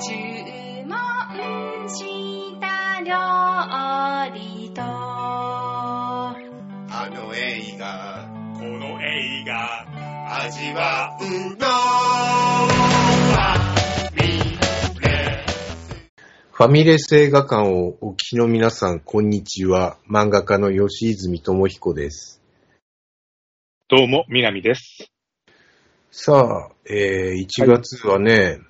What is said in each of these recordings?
注文した料理と、あの映画この映画味わうのはファミレス映画館をお聞きの皆さん、こんにちは。漫画家の吉泉智彦です。どうも南です。さあ、1月はね、はい、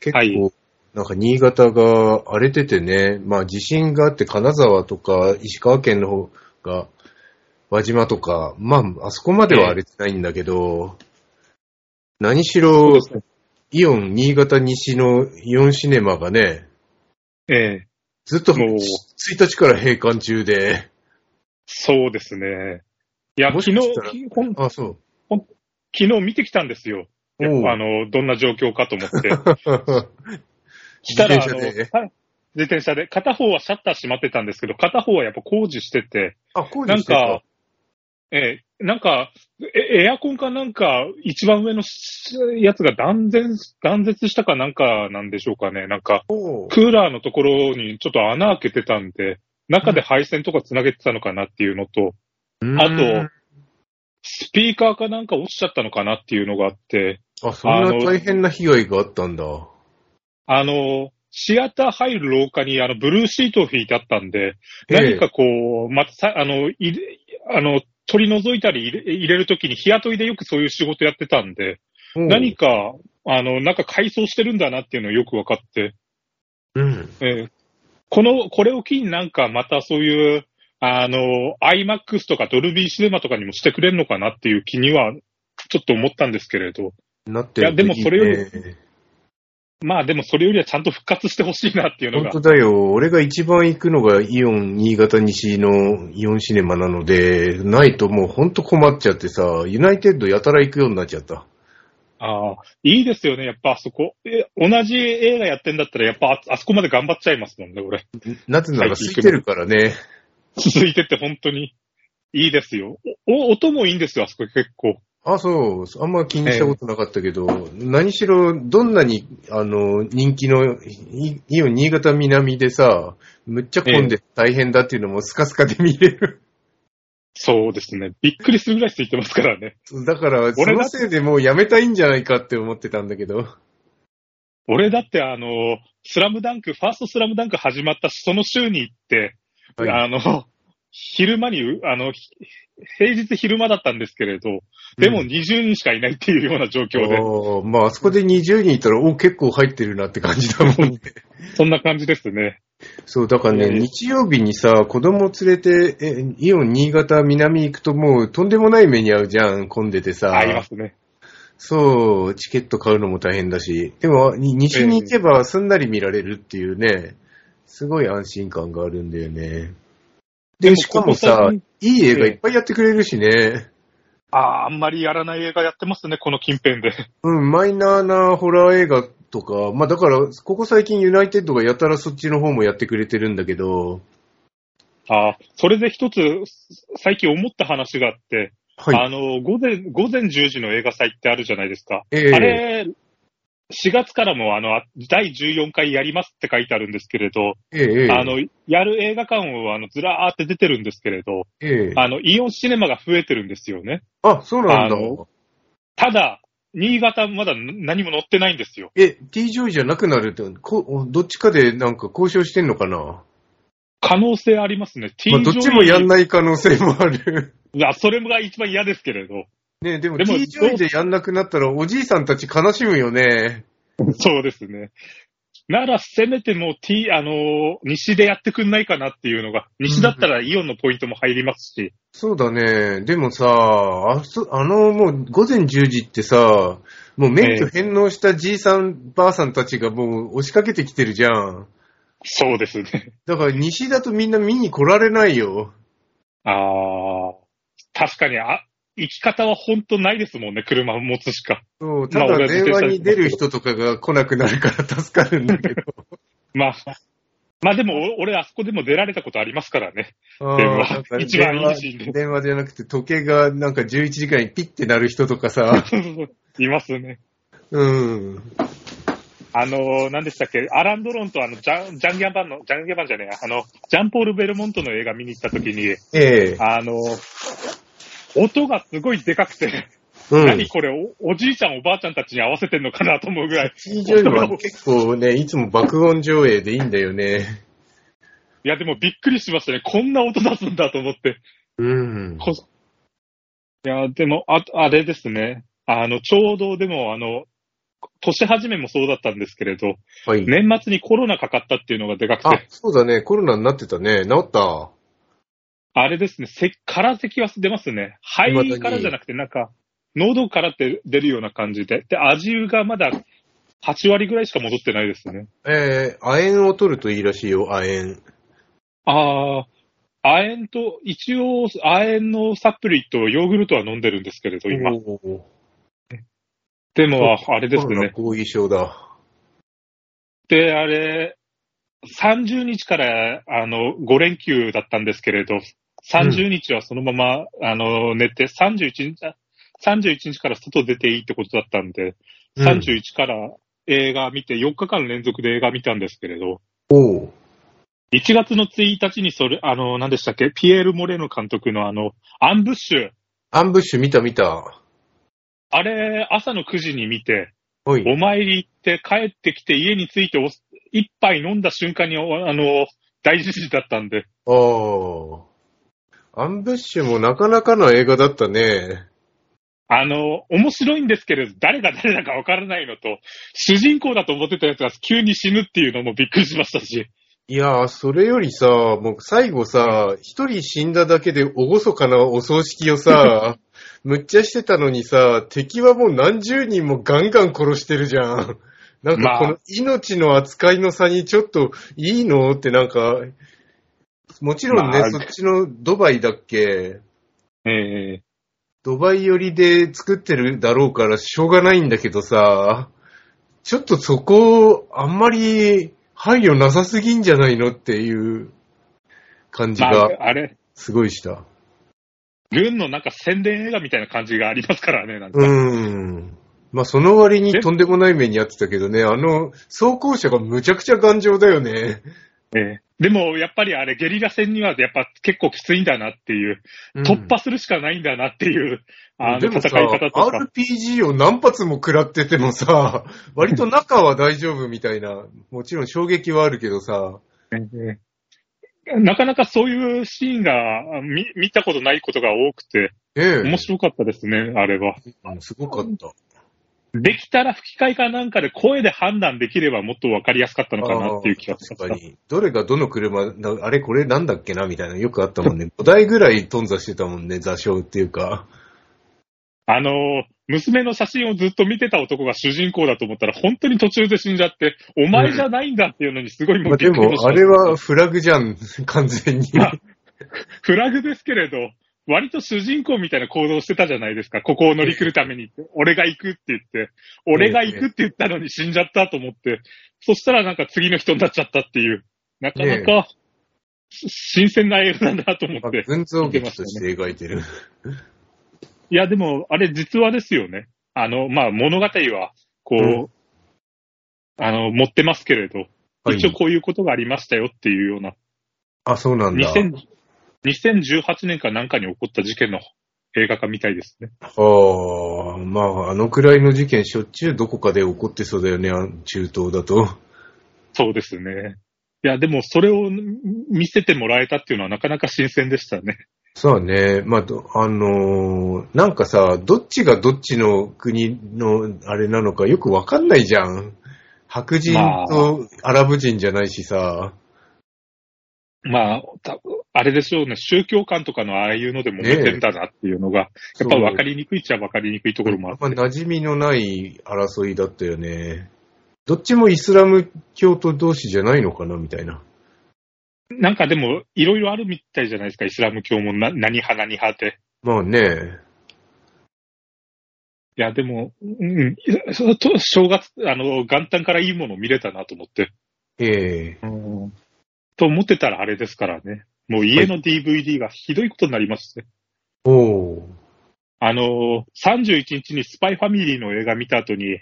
結構なんか新潟が荒れててね、まあ地震があって金沢とか石川県の方が輪島とか、まああそこまでは荒れてないんだけど、何しろイオン新潟西のイオンシネマがね、ずっと1日から閉館中で、そうですね。いや、昨日見てきたんですよ。どんな状況かと思って。したら、自転車で、片方はシャッター閉まってたんですけど、片方はやっぱ工事してて、エアコンかなんか、一番上のやつが断絶したかなんかなんでしょうかね。なんか、クーラーのところにちょっと穴開けてたんで、中で配線とかつなげてたのかなっていうのと、あと、スピーカーかなんか落ちちゃったのかなっていうのがあって。あ、そんな大変な被害があったんだ。シアター入る廊下にブルーシートを敷いてあったんで、何かこう、また、取り除いたり入れるときに日雇いでよくそういう仕事やってたんで、何か、なんか改装してるんだなっていうのをよく分かって。これを機になんかまたそういう、IMAX とかドルビーシネマとかにもしてくれるのかなっていう気にはちょっと思ったんですけれど。でもそれより、まあでもそれよりはちゃんと復活してほしいなっていうのが。本当だよ。俺が一番行くのがイオン新潟西のイオンシネマなので、ないともう本当困っちゃってさ、ユナイテッドやたら行くようになっちゃった。ああ、いいですよね。やっぱあそこ、同じ映画やってんだったらやっぱあそこまで頑張っちゃいますもんね、俺。なぜなら空いてるからね。続いてって本当にいいですよ。音もいいんですよ、あそこ結構。あ、そう。あんま気にしたことなかったけど、何しろ、どんなに、人気の、イオン新潟南でさ、むっちゃ混んで大変だっていうのもスカスカで見れる。そうですね。びっくりするぐらいついてますからね。だから、そのせいでもうやめたいんじゃないかって思ってたんだけど。俺だってファーストスラムダンク始まったその週に行って、はい、昼間に、平日昼間だったんですけれど、でも20人しかいないっていうような状況で。まあ、あそこで20人いたら、結構入ってるなって感じだもんね。そんな感じですね。そう、だからね、日曜日にさ、子供連れて、イオン新潟南行くともうとんでもない目に遭うじゃん、混んでてさ。ありますね。そう、チケット買うのも大変だし、でも、西に行けばすんなり見られるっていうね、すごい安心感があるんだよね。でしかもさ、いい映画いっぱいやってくれるしね。あんまりやらない映画やってますね、この近辺で。マイナーなホラー映画とか、まあだから、ここ最近ユナイテッドがやたらそっちの方もやってくれてるんだけど。それで一つ、最近思った話があって、はい、午前10時の映画祭ってあるじゃないですか。あれ、4月からも第14回やりますって書いてあるんですけれど、やる映画館をずらーって出てるんですけれど、イオンシネマが増えてるんですよね。あ、そうなんだ。ただ、新潟まだ何も載ってないんですよ。T ジョイじゃなくなるって、どっちかでなんか交渉してんのかな？可能性ありますね。T ジョイ。どっちもやんない可能性もある。いや、それが一番嫌ですけれど。ねえ、でも T ジョイでやんなくなったらおじいさんたち悲しむよね。そうですね。ならせめても西でやってくんないかなっていうのが、西だったらイオンのポイントも入りますし。そうだね。でもさ、もう午前10時ってさ、もう免許返納したじいさん、ばあさんたちがもう押しかけてきてるじゃん。そうですね。だから西だとみんな見に来られないよ。確かに、生き方は本当ないですもんね、車を持つしか。そう、ただ電話に出る人とかが来なくなるから助かるんだけど。まあでも、俺あそこでも出られたことありますからね。一番いいシーンで。電話じゃなくて時計がなんか11時間にピッて鳴る人とかさ。いますね。何でしたっけ、アラン・ドロンとジャンポール・ベルモントの映画見に行った時に、音がすごいでかくて、何これ おじいちゃんおばあちゃんたちに合わせてんのかなと思うぐらい。結構ね、いつも爆音上映でいいんだよね。いやでもびっくりしましたね。こんな音出すんだと思って。いやでも あれですね。ちょうどでも年始めもそうだったんですけれど、はい、年末にコロナかかったっていうのがでかくて。あ、そうだね。コロナになってたね。治った。あれですね。から咳は出ますね。肺からじゃなくてなんか。喉からって出るような感じで。で、味がまだ8割ぐらいしか戻ってないですね。亜鉛を取るといいらしいよ、亜鉛。亜鉛と、一応、亜鉛のサプリとヨーグルトは飲んでるんですけれど、今。でも、あれですね。コロナ後遺症だ。で、あれ、30日から、5連休だったんですけれど、30日はそのまま、寝て、31日から外出ていいってことだったんで、31から映画見て、4日間連続で映画見たんですけれど、1月の1日にそれ、何でしたっけ、ピエール・モレノ監督のアンブッシュ見た。あれ、朝の9時に見て、お参り行って帰ってきて家に着いて一杯飲んだ瞬間に、大事時だったんで。アンブッシュもなかなかの映画だったね。面白いんですけれど、誰だかわからないのと、主人公だと思ってたやつが急に死ぬっていうのもびっくりしましたし。いやー、それよりさ、もう最後さ、一人死んだだけで厳かなお葬式をさ、むっちゃしてたのにさ、敵はもう何十人もガンガン殺してるじゃん。なんかこの命の扱いの差にちょっといいのってなんか、もちろんね、そっちのドバイだっけ。ドバイ寄りで作ってるだろうからしょうがないんだけどさ、ちょっとそこあんまり配慮なさすぎんじゃないのっていう感じがすごいした。まあ、軍のなんか宣伝映画みたいな感じがありますからね、なんか。まあその割にとんでもない目にあってたけどね、装甲車がむちゃくちゃ頑丈だよね。でもやっぱりあれゲリラ戦にはやっぱ結構きついんだなっていう、突破するしかないんだなっていう戦い方とか。RPG を何発も食らっててもさ、割と中は大丈夫みたいな、もちろん衝撃はあるけどさ、なかなかそういうシーンが 見たことないことが多くて、面白かったですね、あれは。すごかった。できたら吹き替えかなんかで声で判断できればもっと分かりやすかったのかなっていう気がしました。確かに。どれがどの車、あれこれなんだっけなみたいなよくあったもんね。5台ぐらい頓挫してたもんね、座礁っていうか。娘の写真をずっと見てた男が主人公だと思ったら本当に途中で死んじゃって、お前じゃないんだっていうのにすごいもうびっくりした。でもあれはフラグじゃん、完全に。フラグですけれど。割と主人公みたいな行動してたじゃないですか。ここを乗り来るために、俺が行くって言ったのに死んじゃったと思って、そしたらなんか次の人になっちゃったっていう、なかなか新鮮な映画だなと思って。群像劇として描いてる。いやでも、あれ実話ですよね。まあ物語は、こう、持ってますけれど、一応こういうことがありましたよっていうような。あ、そうなんだ。2018年かなんかに起こった事件の映画化みたいですね。まあくらいの事件しょっちゅうどこかで起こってそうだよね、中東だと。そうですね。いやでもそれを見せてもらえたっていうのはなかなか新鮮でしたね。そうね。まあなんかさ、どっちがどっちの国のあれなのかよくわかんないじゃん。白人とアラブ人じゃないしさ。まああれでしょうね、宗教観とかのああいうのでも出てんだなっていうのが、やっぱ分かりにくいっちゃ分かりにくいところもあって。馴染みのない争いだったよね。どっちもイスラム教徒同士じゃないのかなみたいな。なんかでも、いろいろあるみたいじゃないですか、イスラム教も何派で。まあね。いや、でも、正月、元旦からいいものを見れたなと思って。と思ってたらあれですからね。もう家の DVD がひどいことになりまして、31日にスパイファミリーの映画見た後に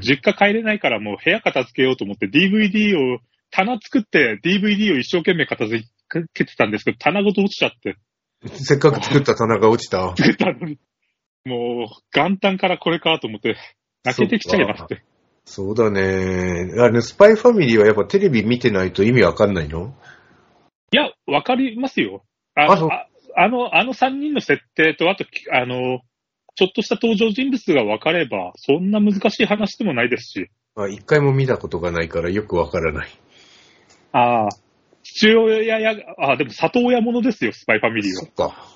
実家帰れないからもう部屋片付けようと思って DVD を、棚作って DVD を一生懸命片付けてたんですけど、棚ごと落ちちゃって。せっかく作った棚が落ちた。作ったのに。もう、元旦からこれかと思って、泣けてきちゃいますって。そうだね。あの、スパイファミリーはやっぱテレビ見てないと意味わかんないの？いや、わかりますよ。あの3人の設定と、あと、ちょっとした登場人物が分かれば、そんな難しい話でもないですし。まあ、一回も見たことがないからよく分からない。ああ、父親や、でも里親ものですよ、スパイファミリーは。そっか。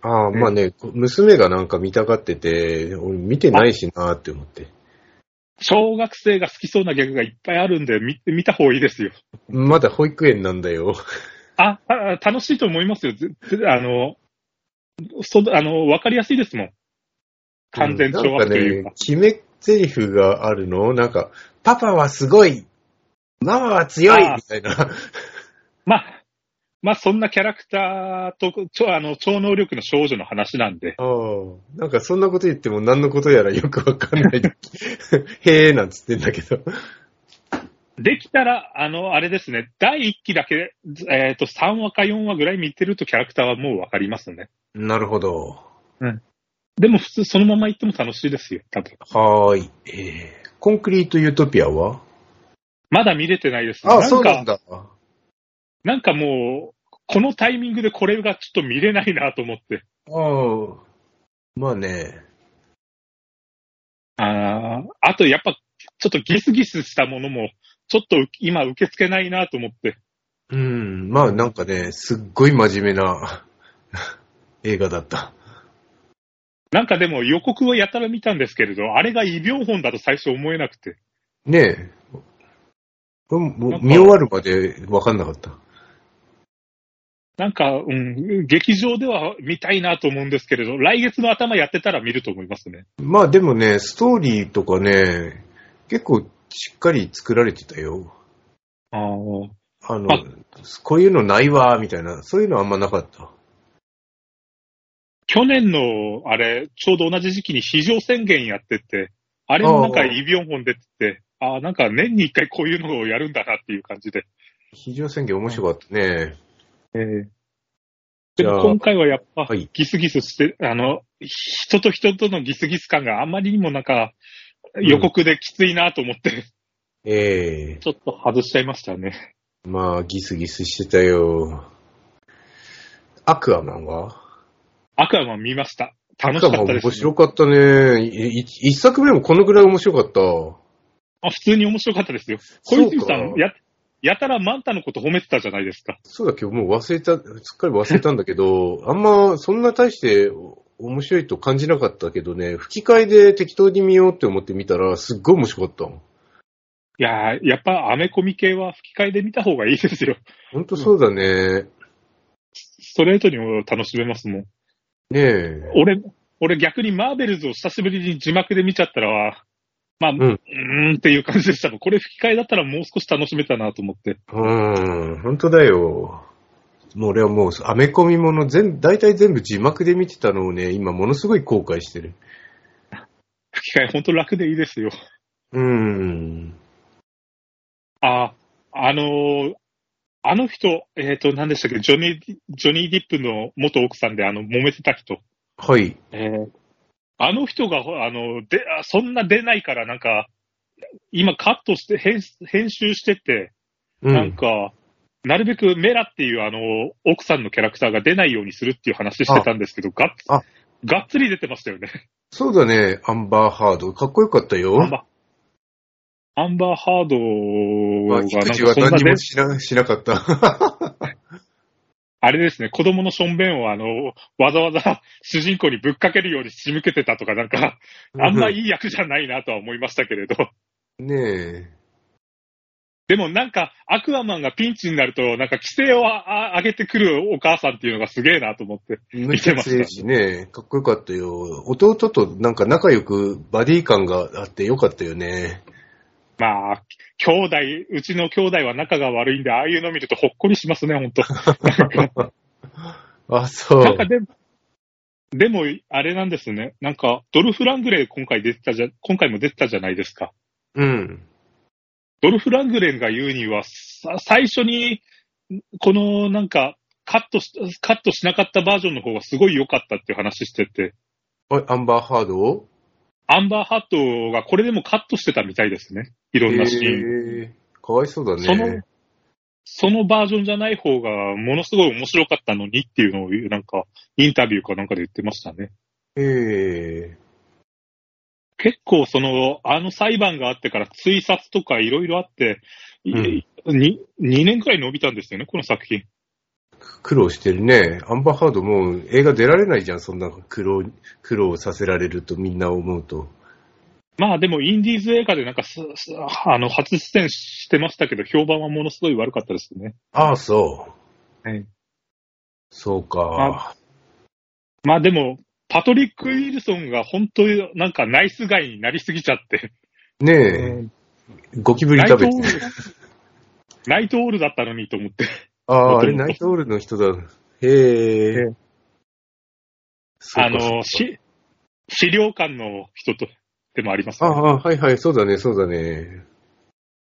ああ、まあね、娘がなんか見たがってて、俺見てないしなーって思って。小学生が好きそうなギャグがいっぱいあるんで、見た方がいいですよ。まだ保育園なんだよ。楽しいと思いますよ。わかりやすいですもん。完全懲悪というか。決め台詞があるの？なんか、パパはすごい、ママは強いみたいな。まあ、そんなキャラクターと、超能力の少女の話なんで。ああ。なんか、そんなこと言っても何のことやらよくわかんない。へえ、なんつってんだけど。できたら、あれですね、第1期だけ、3話か4話ぐらい見てるとキャラクターはもうわかりますね。なるほど。うん。でも普通そのまま行っても楽しいですよ、多分。はーい。コンクリートユートピアは？まだ見れてないですね。あ、そうなんだ。なんかもう、このタイミングでこれがちょっと見れないなと思って。ああ。まあね。あとやっぱ、ちょっとギスギスしたものも、ちょっと今受け付けないなと思って。うん、まあなんかね、すっごい真面目な映画だった。なんかでも予告をやたら見たんですけれど、あれが異病本だと最初思えなくて。ねえ。もう見終わるまで分かんなかった。なんか、うん、劇場では見たいなと思うんですけれど、来月の頭やってたら見ると思いますね。まあでもね、ストーリーとかね、結構しっかり作られてたよ。こういうのないわ、みたいな、そういうのはあんまなかった。去年の、あれ、ちょうど同じ時期に非常宣言やってて、あれもなんかイビオン本出てて、なんか年に一回こういうのをやるんだなっていう感じで。非常宣言面白かったね。でも今回はやっぱギスギスして、はい、人と人とのギスギス感があまりにもなんか予告できついなと思って、ちょっと外しちゃいましたね。まあ、ギスギスしてたよ。アクアマン見ました。楽しかったです、ね。面白かったね。一作目もこのぐらい面白かった。普通に面白かったですよ。小泉さん、やたらマンタのこと褒めてたじゃないですか。そうだけど、もう忘れた、すっかり忘れたんだけど、あんまそんな大して面白いと感じなかったけどね、吹き替えで適当に見ようって思ってみたら、すっごい面白かった。いやー、やっぱアメコミ系は吹き替えで見た方がいいですよ。ほんとそうだね、ストレートにも楽しめますもん。ねえ。俺逆にマーベルズを久しぶりに字幕で見ちゃったら、まあ、っていう感じでしたもん。これ吹き替えだったらもう少し楽しめたなと思って。本当だよ。もう俺はもうアメコミもの大体全部字幕で見てたのをね、今ものすごい後悔してる。吹き替え本当楽でいいですよ。あの人、何でしたっけ、ジョニー・ディップの元奥さんで、揉めてた人。はい。あの人が、そんな出ないから、なんか、今カットして、編集してて、なんか、なるべくメラっていう、奥さんのキャラクターが出ないようにするっていう話してたんですけど、がっつり出てましたよね。そうだね、アンバーハード。かっこよかったよ。アンバーハードがなんかそんな、は何もしなかった。あれですね、子供のしょんべんをわざわざ主人公にぶっかけるように仕向けてたとか、なんか、あんまいい役じゃないなとは思いましたけれど。ねえ。でもなんか、アクアマンがピンチになると、なんか規制を上げてくるお母さんっていうのがすげえなと思って見てました。めっちゃ強いしね、かっこよかったよ。弟となんか仲良くバディ感があってよかったよね。まあ、うちの兄弟は仲が悪いんで、ああいうの見るとほっこりしますね、ほんと。あ、そう。なんかでも、でも、あれなんですね。なんか、ドルフ・ラングレー今回も出てたじゃないですか。うん。ドルフ・ラングレンが言うには、最初に、このなんか、カットしなかったバージョンの方がすごい良かったっていう話してて。アンバーハートがこれでもカットしてたみたいですね。いろんなシーン。かわいそうだね。そのバージョンじゃない方がものすごい面白かったのにっていうのをなんかインタビューかなんかで言ってましたね。結構その裁判があってから追察とかいろいろあって、うん、2年くらい伸びたんですよねこの作品。苦労してるね。アンバーハードもう映画出られないじゃん。そんな苦労させられるとみんな思うと。まあでもインディーズ映画でなんか初出演してましたけど評判はものすごい悪かったですね。ああそう、はい、そうか、まあでもパトリック・ウィルソンが本当になんかナイスガイになりすぎちゃってねえ、ゴキブリ食べてナイトオールだったのにと思って。あああれナイトオールの人だ。へえ。資料館の人とでもあります、ね。ああ、はいはい、そうだね、そうだね。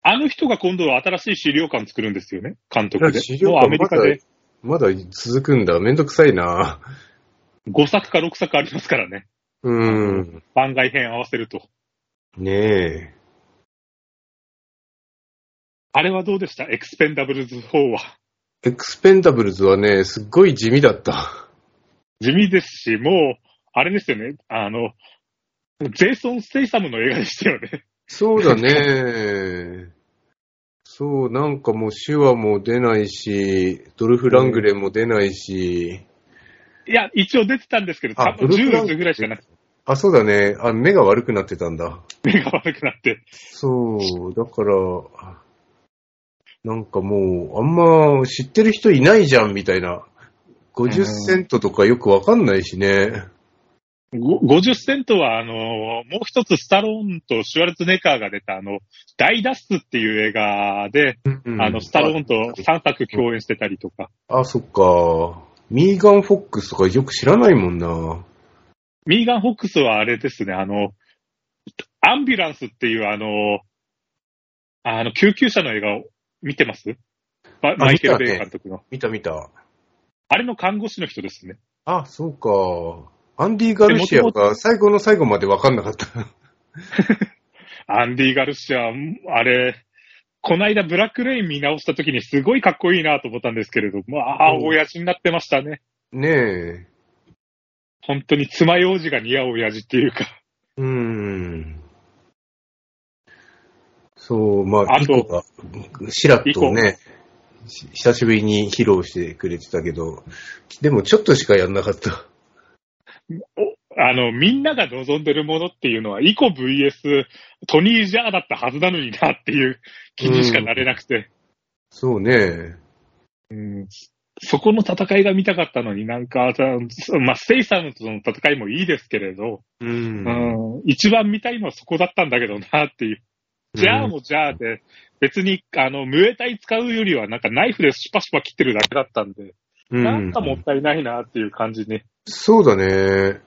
あの人が今度は新しい資料館作るんですよね、監督で。資料館アメリカでまだ続くんだ。めんどくさいな。5作か6作ありますからね。番外編合わせると。ねえ。あれはどうでした？エクスペンダブルズ4は。エクスペンダブルズはね、すっごい地味だった。地味ですし、もう、あれですよね、ジェイソン・ステイサムの映画でしたよね。そうだね。そう、なんかもう手話も出ないし、ドルフ・ラングレンも出ないし。いや、一応出てたんですけど、多分10ぐらいしかなくて。あ、そうだね。目が悪くなってたんだ。目が悪くなって。そう、だから、なんかもう、あんま知ってる人いないじゃん、みたいな。50セントとかよくわかんないしね。50セントはもう一つスタローンとシュワルツネッガーが出た大脱出っていう映画で、スタローンと3作共演してたりとか。あ、そっか。ミーガン・フォックスとかよく知らないもんな。ミーガン・フォックスはあれですね、アンビュランスっていう救急車の映画を見てます？マイケル・ベイ監督の。見た。あれの看護師の人ですね。あ、そうか。アンディ・ガルシアが最後の最後まで分かんなかった。アンディ・ガルシア、あれ、こないだブラックレイン見直したときにすごいかっこいいなと思ったんですけれども、ああ、親父になってましたね。ねえ。本当に爪楊枝が似合う親父っていうか。そう、まあ、あと、シラッとね、久しぶりに披露してくれてたけど、でもちょっとしかやんなかった。みんなが望んでるものっていうのは、イコ VS トニー・ジャーだったはずなのになっていう気にしかなれなくて。そうね、そこの戦いが見たかったのになんか、まあ、ステイサムとの戦いもいいですけれど、一番見たいのはそこだったんだけどなっていう。ジャーもジャーで、別に、ムエタイ使うよりはなんかナイフでシュパシュパ切ってるだけだったんで。なんかもったいないなっていう感じね。そうだね。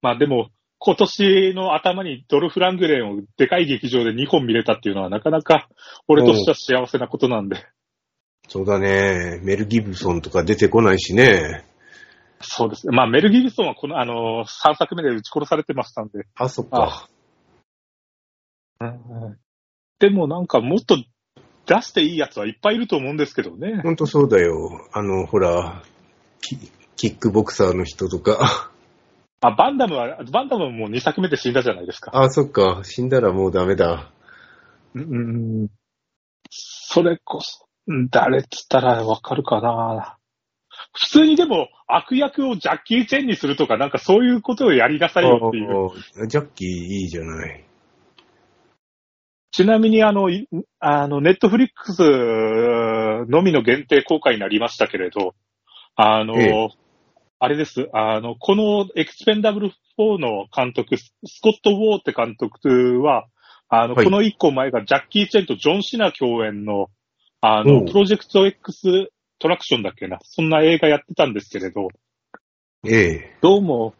まあでも今年の頭にドルフ・ラングレンをでかい劇場で2本見れたっていうのはなかなか俺としては幸せなことなんで。そうだね。メル・ギブソンとか出てこないしね。そうですね。まあメル・ギブソンはこの3作目で撃ち殺されてましたんで。あ、そっか。でもなんかもっと出していいやつはいっぱいいると思うんですけどね。本当そうだよ。ほら、キックボクサーの人とか。あ、バンダムはもう2作目で死んだじゃないですか。あ、そっか。死んだらもうダメだ。それこそ、誰っつったらわかるかな。普通にでも悪役をジャッキー・チェンにするとか、なんかそういうことをやりなさいよっていう。ジャッキーいいじゃない。ちなみにネットフリックスのみの限定公開になりましたけれど、あれです、このエクスペンダブル4の監督、スコット・ウォーって監督は、はい、この1個前がジャッキー・チェンとジョン・シナ共演の、プロジェクト X トラクションだっけな、そんな映画やってたんですけれど、どうも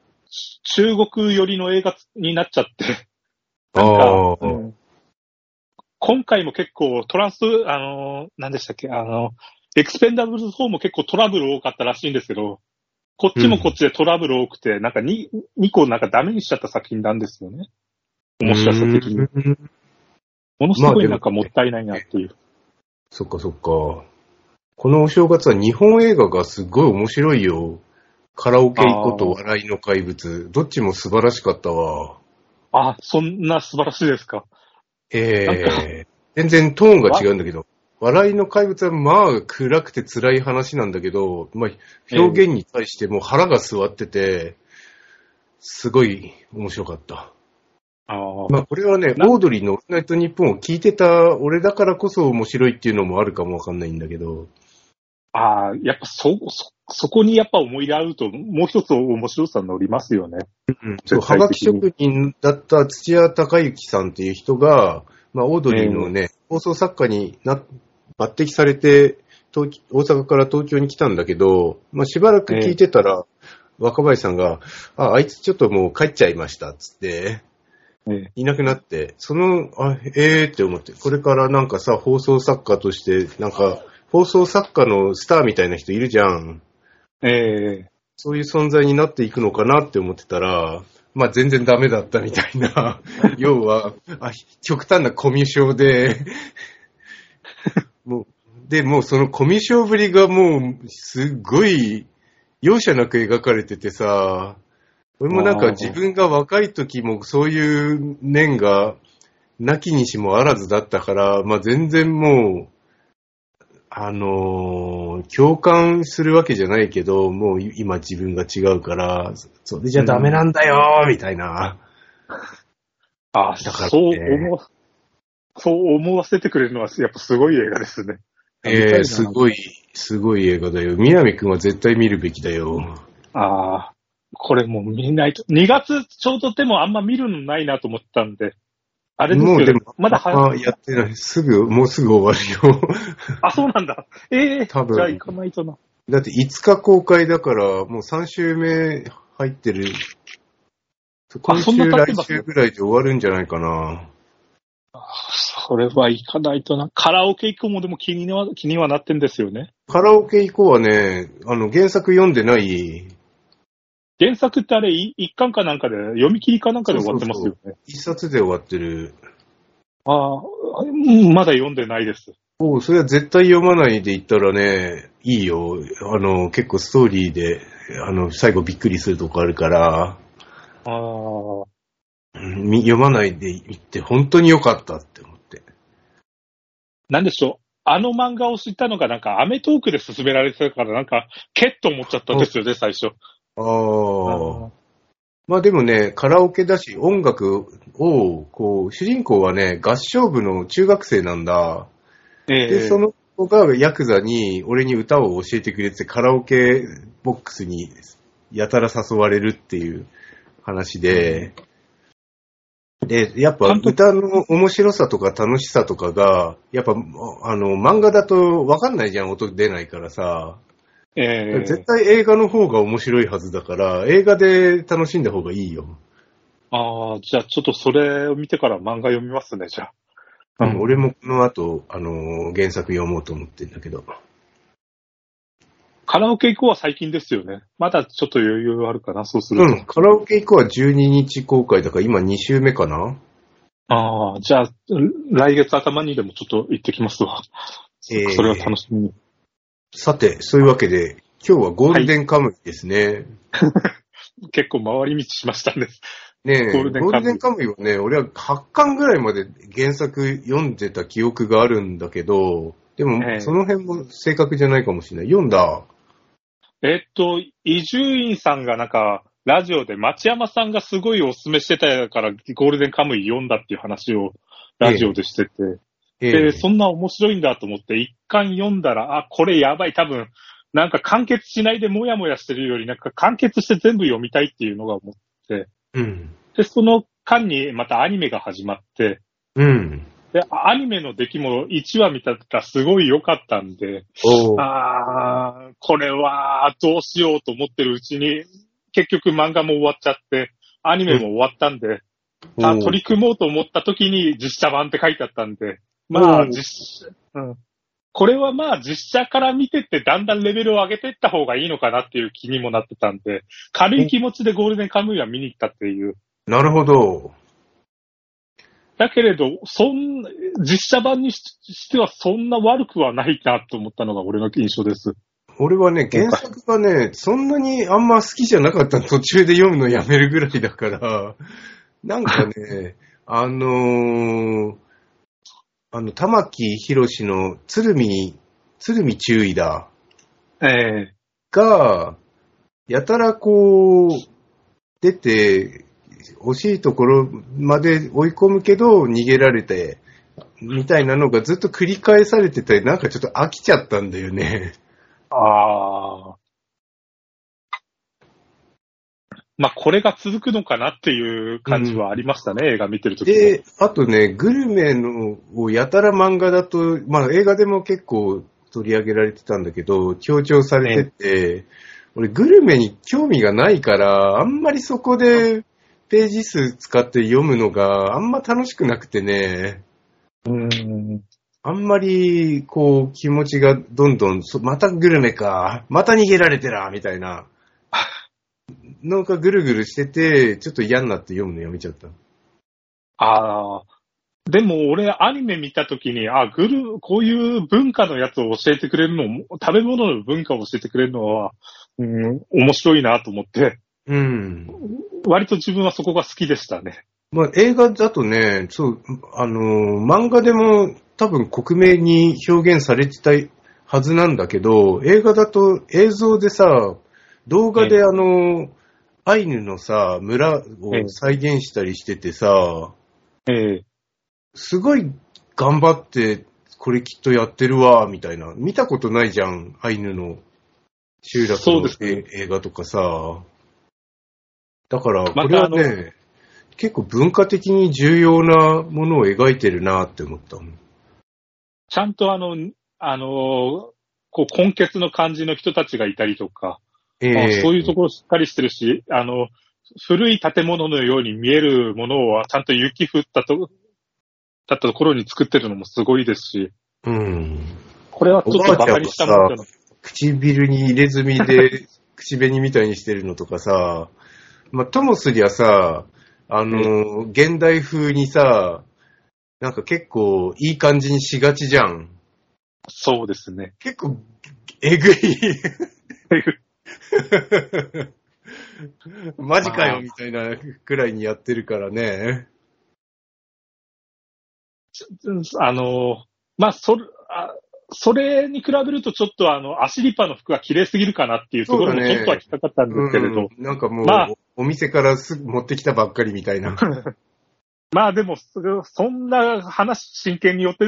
中国寄りの映画になっちゃってなんか、うん、今回も結構トランス何でしたっけエクスペンダブルズ4も結構トラブル多かったらしいんですけど、こっちもこっちでトラブル多くて、うん、なんか 2個なんかダメにしちゃった作品なんですよね。面白さ的に。ものすごいなんかもったいないなっていう。まあ、そっかそっか。このお正月は日本映画がすごい面白いよ。カラオケ行こうと笑いの怪物。どっちも素晴らしかったわ。あ、そんな素晴らしいですか。全然トーンが違うんだけど。笑いの怪物はまあ暗くて辛い話なんだけど、まあ表現に対してもう腹が据わってて、すごい面白かった。まあこれはね、オードリーのオールナイトニッポンを聞いてた俺だからこそ面白いっていうのもあるかもわかんないんだけど。ああ、やっぱそこにやっぱ思い入れあると、もう一つ面白さに乗りますよね。うん、そう、はがき職人だった土屋隆之さんっていう人が、まあオードリーのね、放送作家になって、抜擢されて大阪から東京に来たんだけど、まあ、しばらく聞いてたら、若林さんが あいつちょっともう帰っちゃいましたっつって、いなくなって、そのって思って、これからなんかさ、放送作家としてなんか放送作家のスターみたいな人いるじゃん、そういう存在になっていくのかなって思ってたら、まあ全然ダメだったみたいな要は極端なコミュ障でもうそのコミュ障ぶりがもうすごい容赦なく描かれててさ、俺もなんか自分が若い時もそういう念がなきにしもあらずだったから、まあ、全然もう共感するわけじゃないけど、もう今自分が違うからそれじゃダメなんだよみたいな、あ、だからね、そう思わせてくれるのはやっぱすごい映画ですね。すごい映画だよ。南くんは絶対見るべきだよ。ああ、これもう見ないと。2月ちょうどでもあんま見るのないなと思ったんで。あれですけど、ね、まだやってない。もうすぐ終わるよ。あ、そうなんだ。多分じゃあ行かないとな。だって5日公開だから、もう3週目入ってる。今週、来週ぐらいで終わるんじゃないかな。それは行かないとな。カラオケ行こうもでも気にはなってんですよね。カラオケ行こうはね、原作読んでない。原作ってあれ、一巻かなんかで、読み切りかなんかで終わってますよね。そうそうそう、一冊で終わってる。ああ、まだ読んでないです。お、それは絶対読まないで行ったらね、いいよ。結構ストーリーで、最後びっくりするとこあるから。ああ。読まないでいって本当に良かったって思って。なんでしょう、漫画を知ったのがなんかアメトークで勧められてたから、なんかケッと思っちゃったんですよね、最初。ああ。まあでもね、カラオケだし音楽をこう、主人公はね、合唱部の中学生なんだ。でその子がヤクザに俺に歌を教えてくれて、カラオケボックスにやたら誘われるっていう話で。で、やっぱ歌の面白さとか楽しさとかが、やっぱ漫画だと分かんないじゃん、音出ないからさ、絶対映画の方が面白いはずだから映画で楽しんだ方がいいよ。ああ、じゃあちょっとそれを見てから漫画読みますね、じゃあ。うん、俺もこの後原作読もうと思ってんだけど。カラオケ行こうは最近ですよね。まだちょっと余裕あるかな、そうすると。うん、カラオケ行こうは12日公開だから、今2週目かな。ああ、じゃあ、来月頭にでもちょっと行ってきますわ。それは楽しみに。さて、そういうわけで、今日はゴールデンカムイですね。はい、結構回り道しましたね。ねえ、ゴールデンカムイはね、俺は8巻ぐらいまで原作読んでた記憶があるんだけど、でも、その辺も正確じゃないかもしれない。読んだ。伊集院さんがなんか、ラジオで町山さんがすごいおすすめしてたから、ゴールデンカムイ読んだっていう話をラジオでしてて、で、そんな面白いんだと思って、一巻読んだら、あ、これやばい、多分、なんか完結しないでもやもやしてるより、なんか完結して全部読みたいっていうのが思って、うん、で、その間にまたアニメが始まって、うん、で、アニメの出来も1話見たらすごい良かったんで、これはどうしようと思ってるうちに、結局漫画も終わっちゃって、アニメも終わったんで、取り組もうと思った時に実写版って書いてあったんで、まあ実写、うん、これはまあ実写から見てってだんだんレベルを上げていった方がいいのかなっていう気にもなってたんで、軽い気持ちでゴールデンカムイは見に行ったっていう。なるほど。だけれど、実写版にしてはそんな悪くはないなと思ったのが俺の印象です。俺はね、原作がね、そんなにあんま好きじゃなかったの、途中で読むのやめるぐらいだから、なんかね、玉木宏の鶴見注意だ。が、やたらこう、出て、惜しいところまで追い込むけど逃げられてみたいなのがずっと繰り返されてて、なんかちょっと飽きちゃったんだよね。ああ、まあこれが続くのかなっていう感じはありましたね、映画見てるとき。で、あとね、グルメのをやたら漫画だと、まあ映画でも結構取り上げられてたんだけど強調されてて、俺グルメに興味がないからあんまりそこでページ数使って読むのがあんま楽しくなくてね。あんまりこう気持ちがどんどんまたグルメか、また逃げられてらみたいなのがぐるぐるしてて、ちょっと嫌になって読むのやめちゃった。ああ、でも俺アニメ見たときにこういう文化のやつを教えてくれるのも、食べ物の文化を教えてくれるのは、面白いなと思って。割と自分はそこが好きでしたね。まあ、映画だとね、そう、漫画でも多分克明に表現されてたはずなんだけど、映画だと映像でさ、動画でアイヌのさ、村を再現したりしててさ、すごい頑張って、これきっとやってるわ、みたいな。見たことないじゃん、アイヌの集落の、映画とかさ。だから、これはね、また結構文化的に重要なものを描いてるなって思った。ちゃんとこう根血の感じの人たちがいたりとか、そういうところしっかりしてるし、古い建物のように見えるものをちゃんと雪降ったところに作ってるのもすごいですし、これはちょっとバカにしたものだな。唇に入れ墨で口紅みたいにしてるのとかさ、まあ、ともすりゃさ、現代風にさ、なんか結構いい感じにしがちじゃん。そうですね。結構、えぐい。マジかよ、みたいなくらいにやってるからね。まあ、それに比べるとちょっとアシリパの服が綺麗すぎるかなっていうところもちょっとは引っかかったんですけれど。なんかもう、まあ、お店から持ってきたばっかりみたいな。まあでも、そんな話真剣によって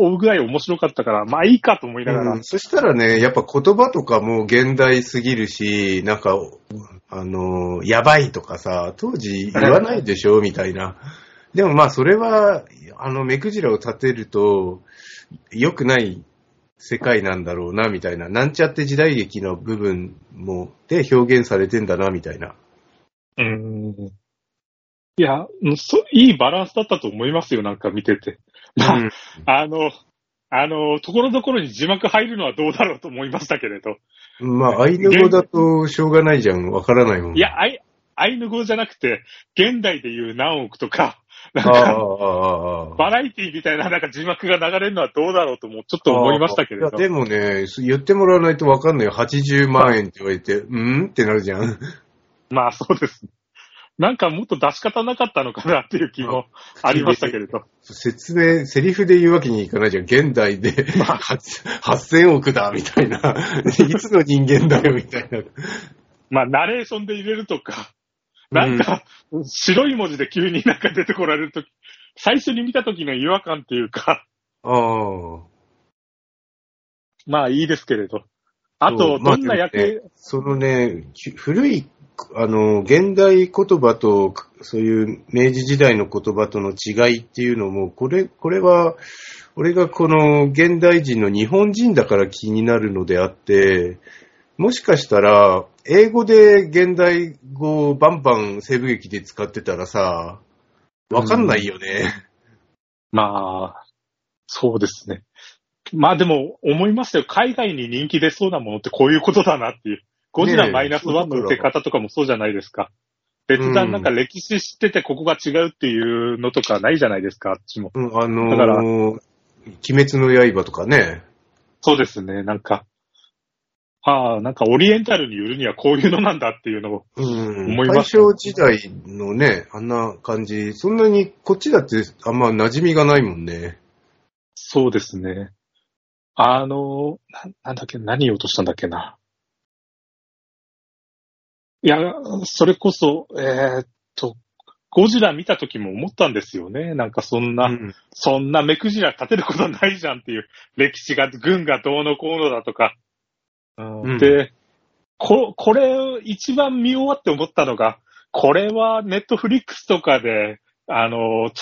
追うぐらい面白かったから、まあいいかと思いながら。そしたらね、やっぱ言葉とかも現代すぎるし、なんか、やばいとかさ、当時言わないでしょみたいな。でもまあそれは、目くじらを立てると、良くない世界なんだろうなみたいな、なんちゃって時代劇の部分もで表現されてんだなみたいな。いや、いいバランスだったと思いますよ、なんか見てて。まあ、ところどころに字幕入るのはどうだろうと思いましたけれど。まあアイヌ語だとしょうがないじゃん、わからないもん。いや、アイヌ語じゃなくて現代でいう何億とか。なんかバラエティみたいな、なんか字幕が流れるのはどうだろうともちょっと思いましたけれど。でもね、言ってもらわないと分かんないよ。80万円って言われて、うんってなるじゃん。まあそうです。なんかもっと出し方なかったのかなっていう気もありましたけれど。セリフで言うわけにいかないじゃん。現代で、まあ、8000億だみたいな。いつの人間だよみたいな。まあナレーションで入れるとか。なんか、白い文字で急になんか出てこられるとき、最初に見たときの違和感っていうか。まあいいですけれど。あと、どんな役、まあね、そのね、古い、現代言葉と、そういう明治時代の言葉との違いっていうのも、これは、俺がこの現代人の日本人だから気になるのであって、もしかしたら英語で現代語をバンバン西部劇で使ってたらさ、わかんないよね、うん、まあそうですね。まあでも思いましたよ、海外に人気出そうなものってこういうことだなっていう。ゴジラマイナスワンの受け方とかもそうじゃないですか、ね、別段なんか歴史知っててここが違うっていうのとかないじゃないですか、あっちも、うん、だから鬼滅の刃とかね。そうですね、なんかああ、なんかオリエンタルに売るにはこういうのなんだっていうのを思いました。大正時代のね、あんな感じ、そんなにこっちだってあんま馴染みがないもんね。そうですね。なんだっけ、何を落としたんだっけな。いや、それこそ、ゴジラ見た時も思ったんですよね。なんかそんな目くじら立てることないじゃんっていう、歴史が、軍がどうのこうのだとか。うん、で、これ一番見終わって思ったのが、これはネットフリックスとかでちゃ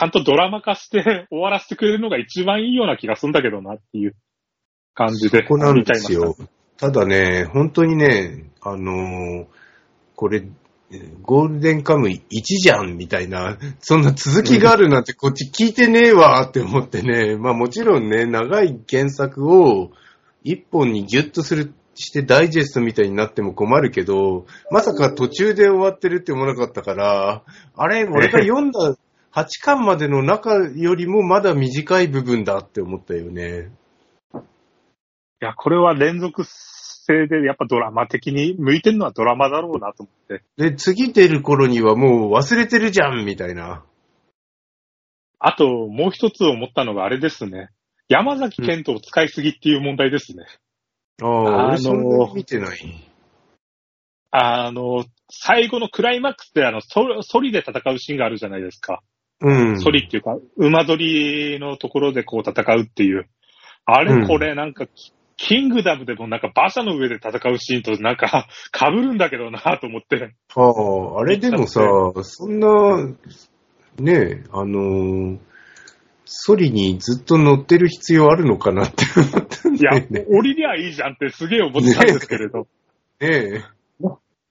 んとドラマ化して終わらせてくれるのが一番いいような気がするんだけどなっていう感じで、そこなんですよ。ただね、本当にね、これゴールデンカムイ1じゃんみたいな、そんな続きがあるなんてこっち聞いてねえわって思ってね。まあもちろんね、長い原作を一本にギュッとしてダイジェストみたいになっても困るけど、まさか途中で終わってるって思わなかったから、あれ、俺が読んだ8巻までの中よりもまだ短い部分だって思ったよね。いや、これは連続性でやっぱドラマ的に向いてるのはドラマだろうなと思って。で、次出る頃にはもう忘れてるじゃんみたいな。あともう一つ思ったのがあれですね。山崎賢人を使いすぎっていう問題ですね。俺そんなに見てない。最後のクライマックスでソリで戦うシーンがあるじゃないですか。うん。ソリっていうか、馬取りのところでこう戦うっていう。あれこれなんか、キングダムでもなんか馬車の上で戦うシーンとなんか被るんだけどなと思って。あれでもさ、そんな、ねえ、ソリにずっと乗ってる必要あるのかなって思ったんだよね。いや、降りりゃいいじゃんってすげえ思ったんですけれど。ねえ。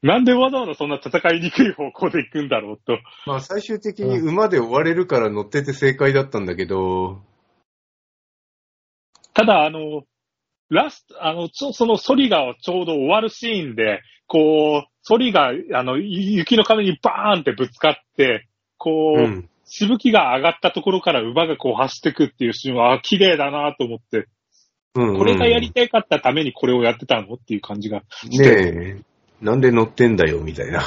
なんでわざわざそんな戦いにくい方向で行くんだろうと。まあ最終的に馬で追われるから乗ってて正解だったんだけど。うん、ただラスト、そのソリがちょうど終わるシーンで、こう、ソリが雪の壁にバーンってぶつかって、こう、うんしぶきが上がったところから馬がこう走ってくっていうシーンは綺麗だなと思って、うんうん、これがやりたかったためにこれをやってたのっていう感じがしてねえ、なんで乗ってんだよみたいな。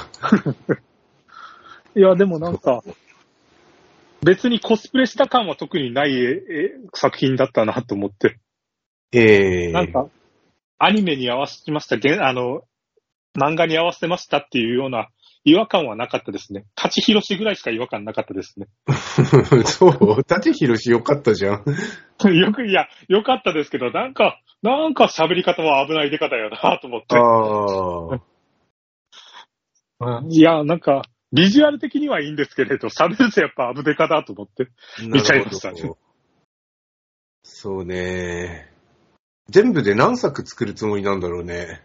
いやでもなんか別にコスプレした感は特にない作品だったなと思って、なんかアニメに合わせました漫画に合わせましたっていうような違和感はなかったですね。舘ひろしぐらいしか違和感なかったですね。そう、舘ひろしよかったじゃん。よかったですけど、なんか喋り方は危ない出方やなと思って。あいや、なんか、ビジュアル的にはいいんですけれど、喋るとやっぱ危出方だと思って、見ちゃいました、ね。そうね。全部で何作作るつもりなんだろうね。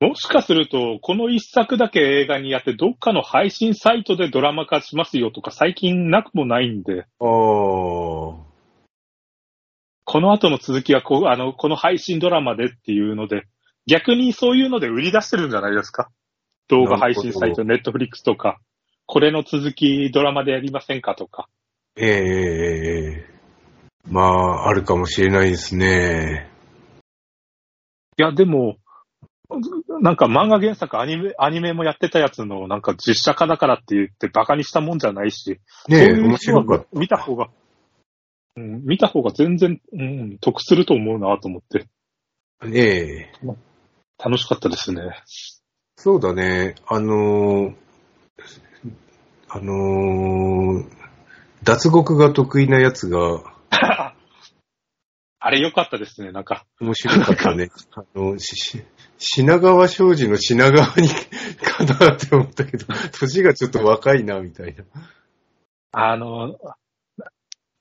もしかするとこの一作だけ映画にやってどっかの配信サイトでドラマ化しますよとか最近なくもないんで、この後の続きはこの配信ドラマでっていうので逆にそういうので売り出してるんじゃないですか。動画配信サイトネットフリックスとかこれの続きドラマでやりませんかとか。まああるかもしれないですね。いやでもなんか漫画原作アニメもやってたやつのなんか実写化だからって言ってバカにしたもんじゃないし、ねえ、そういうのは見た方が全然、うん、得すると思うなと思って、ねえ、楽しかったですね。そうだね、脱獄が得意なやつがあれ良かったですね、なんか面白かったね。品川庄司の品川にかなって思ったけど、年がちょっと若いなみたいな。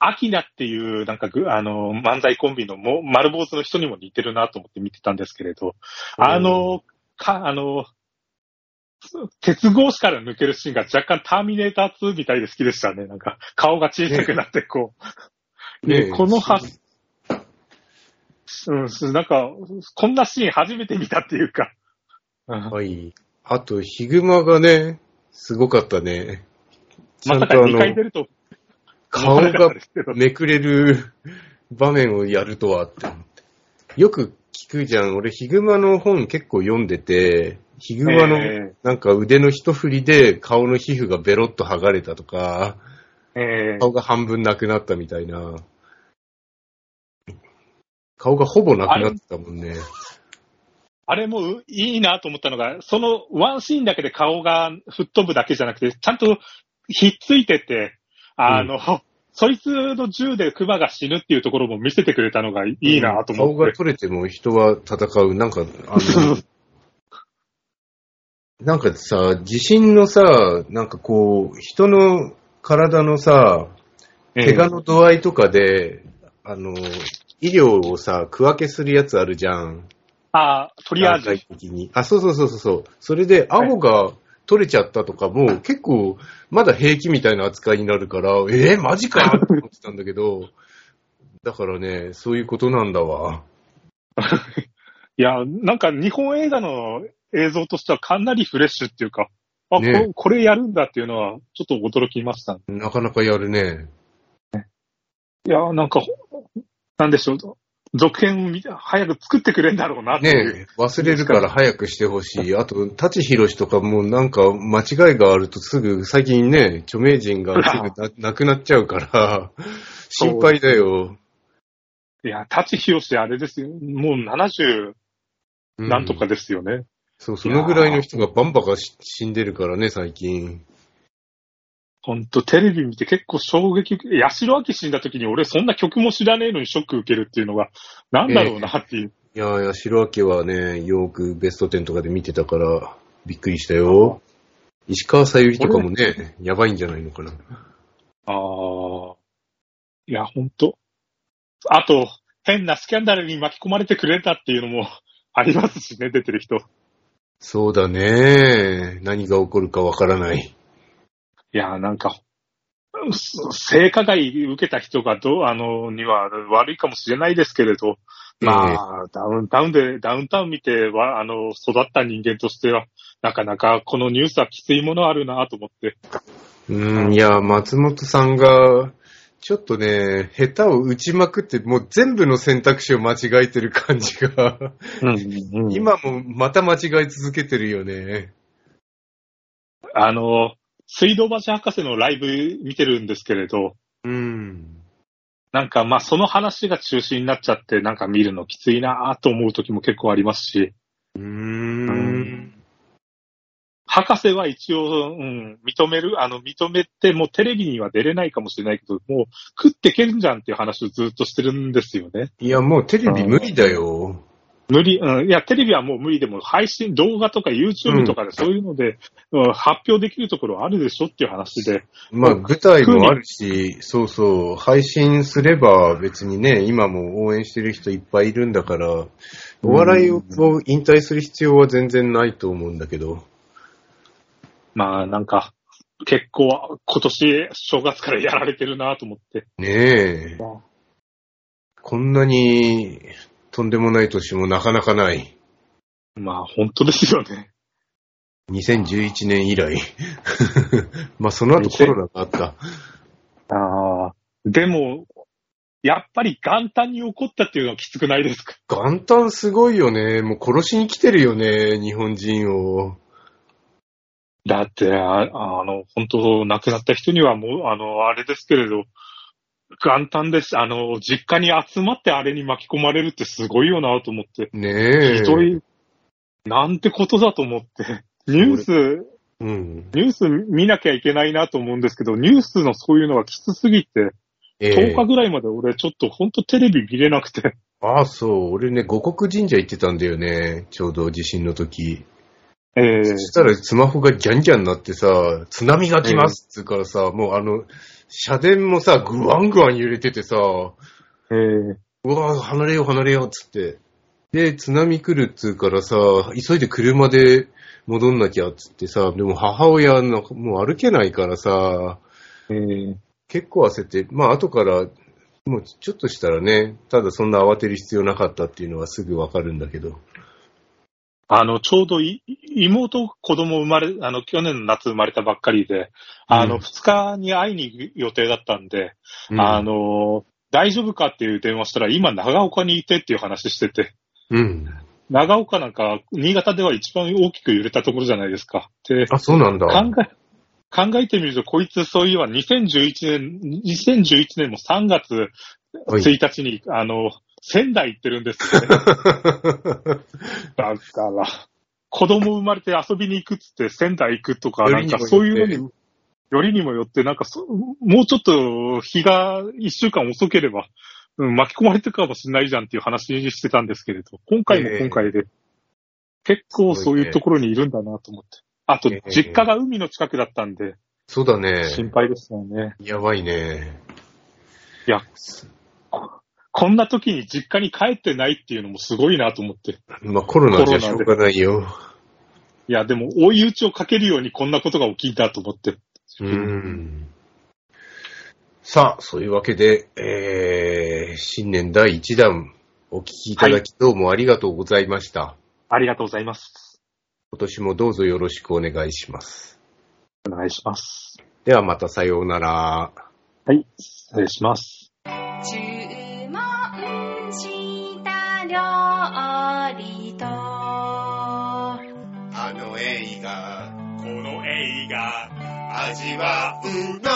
アキナっていうなんか漫才コンビの丸坊主の人にも似てるなと思って見てたんですけれど、鉄格子から抜けるシーンが若干ターミネーター2みたいで好きでしたね。なんか顔が小さくなってこう、ね、この発、なんかこんなシーン初めて見たっていうか、はい。あとヒグマがね、すごかったね。まさか2回出ると顔がめくれる場面をやるとはって思って。よく聞くじゃん。俺ヒグマの本結構読んでて、ヒグマのなんか腕の一振りで顔の皮膚がベロッと剥がれたとか、顔が半分なくなったみたいな。顔がほぼなくなってたもんね。あれもいいなと思ったのが、そのワンシーンだけで顔が吹っ飛ぶだけじゃなくて、ちゃんとひっついてて、そいつの銃でクマが死ぬっていうところも見せてくれたのがいいなと思って。顔が取れても人は戦う。なんか、なんかさ、地震のさ、なんかこう、人の体のさ、怪我の度合いとかで、医療をさ、区分けするやつあるじゃん。トリアージ的に。そう。それで、顎が取れちゃったとかも、結構、まだ平気みたいな扱いになるから、マジかって思ってたんだけど、だからね、そういうことなんだわ。いや、なんか日本映画の映像としてはかなりフレッシュっていうか、ね、これやるんだっていうのは、ちょっと驚きましたね。なかなかやるね。いや、なんか、なんでしょう。続編を早く作ってくれんだろうなっていう。ねえ、忘れるから早くしてほしい。あと、舘ひろしとかもなんか間違いがあるとすぐ、最近ね、著名人がすぐ亡くなっちゃうから、心配だよ。いや、舘ひろしあれですよ。もう70なんとかですよね。そう、そのぐらいの人がバンバが死んでるからね、最近。ほんと、テレビ見て結構衝撃、八代亜紀死んだ時に俺そんな曲も知らねえのにショック受けるっていうのが、なんだろうなっていう。いや、八代亜紀はね、よくベスト10とかで見てたから、びっくりしたよ。石川さゆりとかもね、やばいんじゃないのかな。いや、ほんと。あと、変なスキャンダルに巻き込まれてくれたっていうのもありますしね、出てる人。そうだね。何が起こるかわからない。いや、なんか、性加害受けた人がには悪いかもしれないですけれど、まあ、ダウンタウン見ては、育った人間としては、なかなかこのニュースはきついものあるなと思って。いや、松本さんが、ちょっとね、下手を打ちまくって、もう全部の選択肢を間違えてる感じが、今もまた間違い続けてるよね。水道橋博士のライブ見てるんですけれど、なんかまあその話が中心になっちゃってなんか見るのきついなと思う時も結構ありますし、博士は一応、認めてもうテレビには出れないかもしれないけど、もう食ってけるんじゃんっていう話をずっとしてるんですよね。いやもうテレビ無理だよ。いや、テレビはもう無理でも、配信、動画とか YouTube とかでそういうので、発表できるところはあるでしょっていう話で。まあ、舞台もあるし、そう、配信すれば別にね、今も応援してる人いっぱいいるんだから、お笑いを引退する必要は全然ないと思うんだけど。まあ、なんか、結構、今年、正月からやられてるなと思って。ねえ。こんなに、とんでもない年もなかなかない。まあ本当ですよね。2011年以来。まあその後コロナがあった。でも、やっぱり元旦に起こったっていうのはきつくないですか？元旦すごいよね。もう殺しに来てるよね、日本人を。だって、本当亡くなった人にはもう、あれですけれど、元旦です。実家に集まってあれに巻き込まれるってすごいよなと思って。ねえ。ひどい。なんてことだと思って。ニュース見なきゃいけないなと思うんですけど、ニュースのそういうのがきつすぎて、10日ぐらいまで俺ちょっとほんとテレビ見れなくて。俺ね、護国神社行ってたんだよね。ちょうど地震の時。そしたらスマホがギャンギャンになってさ、津波が来ますって言うからさ、もう社殿もさ、ぐわんぐわん揺れててさ、うわぁ、離れよう離れようっつって。で、津波来るっつうからさ、急いで車で戻んなきゃっつってさ、でも母親の、もう歩けないからさ、結構焦って、まあ後から、もうちょっとしたらね、ただそんな慌てる必要なかったっていうのはすぐわかるんだけど。ちょうど妹、子供生まれ、去年の夏生まれたばっかりで、2日に会いに行く予定だったんで、大丈夫かっていう電話したら、今長岡にいてっていう話してて、長岡なんか、新潟では一番大きく揺れたところじゃないですか。で、あ、そうなんだ。考えてみると、こいつ、そういえば2011年も3月1日に、仙台行ってるんですよね。だから、子供生まれて遊びに行くっつって仙台行くとか、なんかそういうのに、よりにもよって、なんかもうちょっと日が1週間遅ければ、巻き込まれてるかもしれないじゃんっていう話にしてたんですけれど、今回も今回で、結構そういうところにいるんだなと思って。あと、実家が海の近くだったんで。そうだね。心配ですよね。やばいね。いや、こんな時に実家に帰ってないっていうのもすごいなと思って。まあコロナじゃしょうがないよ。いや、でも追い打ちをかけるようにこんなことが起きたと思って。さあ、そういうわけで、新年第1弾お聞きいただきどうもありがとうございました。はい、ありがとうございます。今年もどうぞよろしくお願いします。お願いします。ではまたさようなら。はい、失礼します。注文した料理とこの映画味わうの。